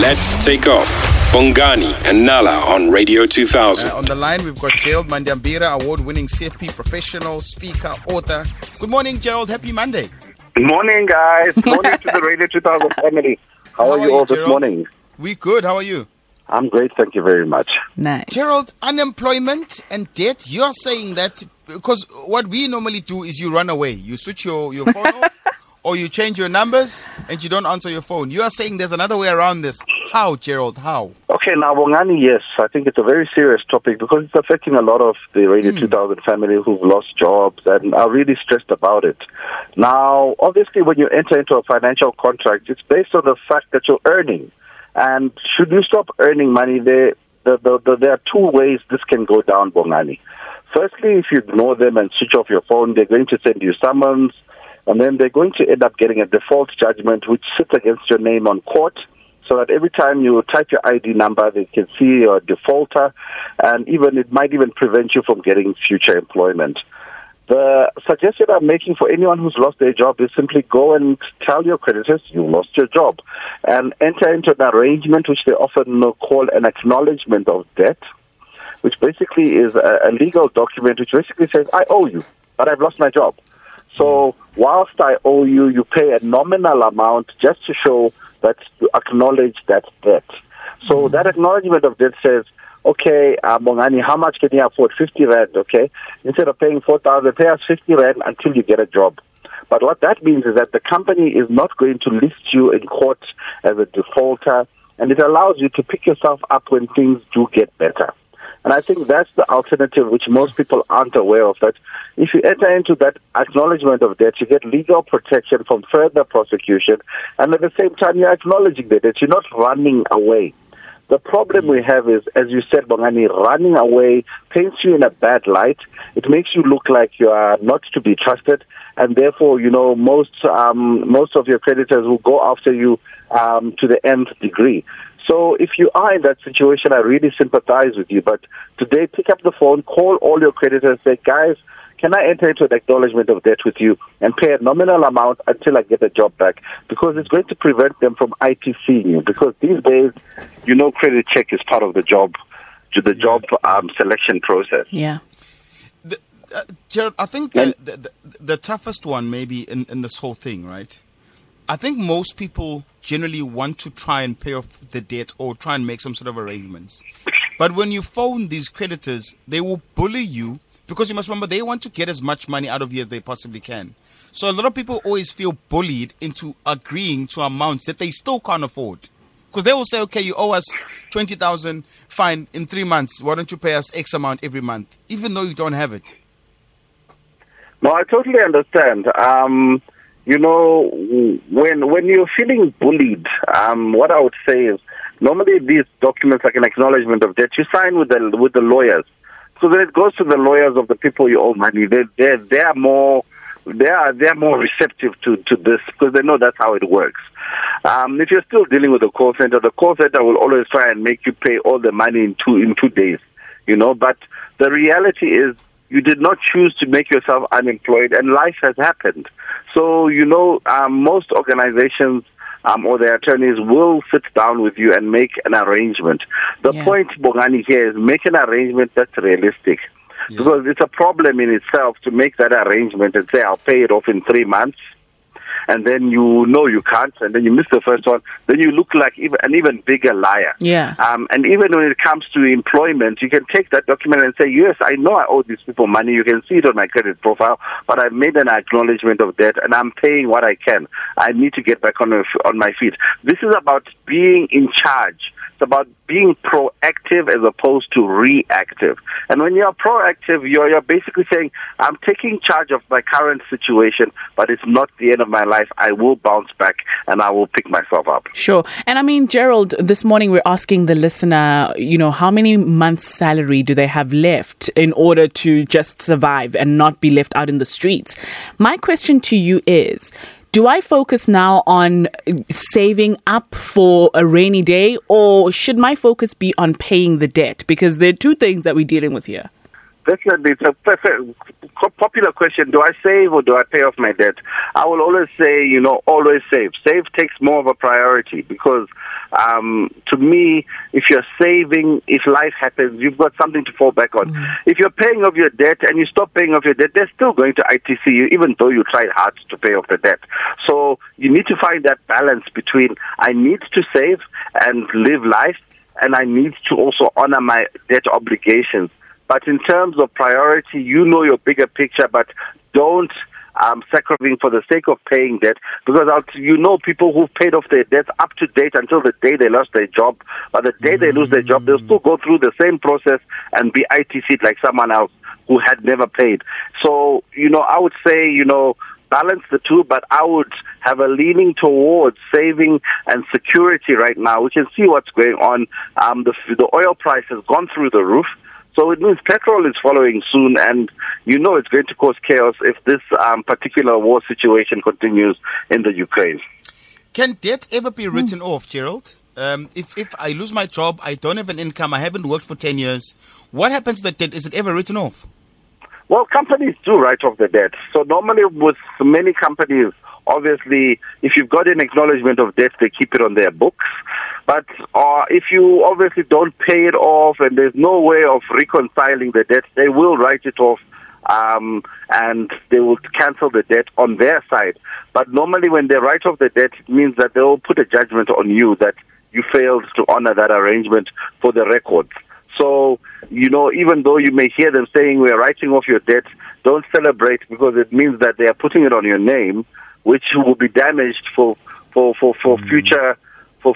Let's take off. Bongani and Nala on Radio 2000. On the line, we've got Gerald Mwandiambira, award-winning CFP professional, speaker, author. Good morning, Gerald. Happy Monday. Good morning, guys. Morning to the Radio 2000 family. How are you all, Gerald? This morning? We good. How are you? I'm great. Thank you very much. Nice. Gerald, unemployment and debt, you're saying that because what we normally do is you run away. You switch your phone off. Or you change your numbers and you don't answer your phone. You are saying there's another way around this. How, Gerald? How? Okay, now, Bongani, yes. I think it's a very serious topic because it's affecting a lot of the Radio 2000 family who've lost jobs and are really stressed about it. Now, obviously, when you enter into a financial contract, it's based on the fact that you're earning. And should you stop earning money, there are two ways this can go down, Bongani. Firstly, if you ignore them and switch off your phone, they're going to send you summons. And then they're going to end up getting a default judgment which sits against your name on court so that every time you type your ID number, they can see your defaulter, and even it might even prevent you from getting future employment. The suggestion I'm making for anyone who's lost their job is simply go and tell your creditors you lost your job and enter into an arrangement which they often call an acknowledgement of debt, which basically is a legal document which basically says, I owe you, but I've lost my job. So whilst I owe you, you pay a nominal amount just to show that you acknowledge that debt. So that acknowledgement of debt says, okay, Bongani, how much can you afford? 50 Rand, okay? Instead of paying 4,000, pay us 50 Rand until you get a job. But what that means is that the company is not going to list you in court as a defaulter, and it allows you to pick yourself up when things do get better. And I think that's the alternative which most people aren't aware of, that if you enter into that acknowledgement of debt, you get legal protection from further prosecution, and at the same time, you're acknowledging the debt. You're not running away. The problem we have is, as you said, Bongani, running away paints you in a bad light. It makes you look like you are not to be trusted, and therefore, you know, most of your creditors will go after you to the nth degree. So if you are in that situation, I really sympathize with you. But today, pick up the phone, call all your creditors, say, guys, can I enter into an acknowledgement of debt with you and pay a nominal amount until I get the job back? Because it's going to prevent them from ITCing you. Because these days, you know, credit check is part of the job selection process. Yeah. Gerald, I think the toughest one maybe in this whole thing, right? I think most people generally want to try and pay off the debt or try and make some sort of arrangements. But when you phone these creditors, they will bully you because you must remember they want to get as much money out of you as they possibly can. So a lot of people always feel bullied into agreeing to amounts that they still can't afford. Because they will say, okay, you owe us 20,000, fine, in 3 months, why don't you pay us X amount every month, even though you don't have it? No, I totally understand. You know, when you're feeling bullied, what I would say is normally these documents, like an acknowledgement of debt, you sign with the lawyers. So then it goes to the lawyers of the people you owe money. They are more receptive to this because they know that's how it works. If you're still dealing with the call center will always try and make you pay all the money in two days. You know, but the reality is, you did not choose to make yourself unemployed, and life has happened. So, you know, most organizations or their attorneys will sit down with you and make an arrangement. The point, Bongani, here is make an arrangement that's realistic. Yeah. Because it's a problem in itself to make that arrangement and say, I'll pay it off in 3 months, and then you know you can't, and then you miss the first one, then you look like an even bigger liar. Yeah. And even when it comes to employment, you can take that document and say, yes, I know I owe these people money, you can see it on my credit profile, but I've made an acknowledgement of debt, and I'm paying what I can. I need to get back on my feet. This is about being in charge. It's about being proactive as opposed to reactive. And when you're proactive, you're basically saying, I'm taking charge of my current situation, but it's not the end of my life. I will bounce back and I will pick myself up. Sure. And I mean, Gerald, this morning we're asking the listener, you know, how many months' salary do they have left in order to just survive and not be left out in the streets? My question to you is, do I focus now on saving up for a rainy day, or should my focus be on paying the debt? Because there are two things that we're dealing with here. Definitely, it's a perfect, popular question. Do I save or do I pay off my debt? I will always say, always save. Save takes more of a priority because, to me, if you're saving, if life happens, you've got something to fall back on. Mm. If you're paying off your debt and you stop paying off your debt, they're still going to ITC you, even though you tried hard to pay off the debt. So you need to find that balance between I need to save and live life, and I need to also honor my debt obligations. But in terms of priority, your bigger picture, but don't sacrificing for the sake of paying debt, because people who've paid off their debts up to date until the day they lost their job, but the day they lose their job, they'll still go through the same process and be ITC'd like someone else who had never paid. So, I would say, balance the two, but I would have a leaning towards saving and security right now. We can see what's going on. The oil price has gone through the roof. So it means petrol is following soon, and it's going to cause chaos if this particular war situation continues in the Ukraine. Can debt ever be written off, Gerald? If I lose my job, I don't have an income, I haven't worked for 10 years, what happens to that debt? Is it ever written off? Well, companies do write off the debt. So normally with many companies, obviously, if you've got an acknowledgement of debt, they keep it on their books. But if you obviously don't pay it off and there's no way of reconciling the debt, they will write it off and they will cancel the debt on their side. But normally when they write off the debt, it means that they will put a judgment on you that you failed to honor that arrangement for the records. So, even though you may hear them saying we're writing off your debt, don't celebrate because it means that they are putting it on your name, which will be damaged for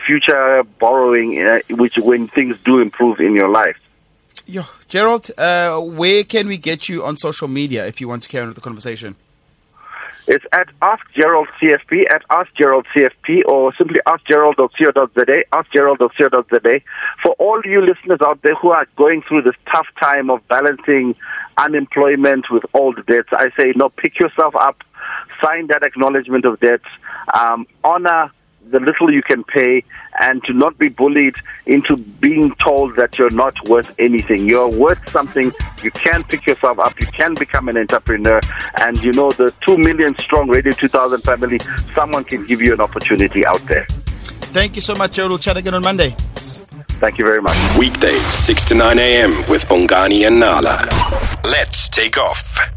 future borrowing, which when things do improve in your life. Yo, Gerald, where can we get you on social media if you want to carry on with the conversation? It's at Ask Gerald CFP, at Ask Gerald CFP, or simply askgerald.co.za. For all you listeners out there who are going through this tough time of balancing unemployment with old debts, I say, pick yourself up, sign that acknowledgement of debts, honor the little you can pay, and to not be bullied into being told that you're not worth anything. You're worth something. You can pick yourself up. You can become an entrepreneur. And, the 2 million strong Radio 2000 family, someone can give you an opportunity out there. Thank you so much, Gerald. We'll chat again on Monday. Thank you very much. Weekdays, 6 to 9 a.m. with Bongani and Nala. Let's take off.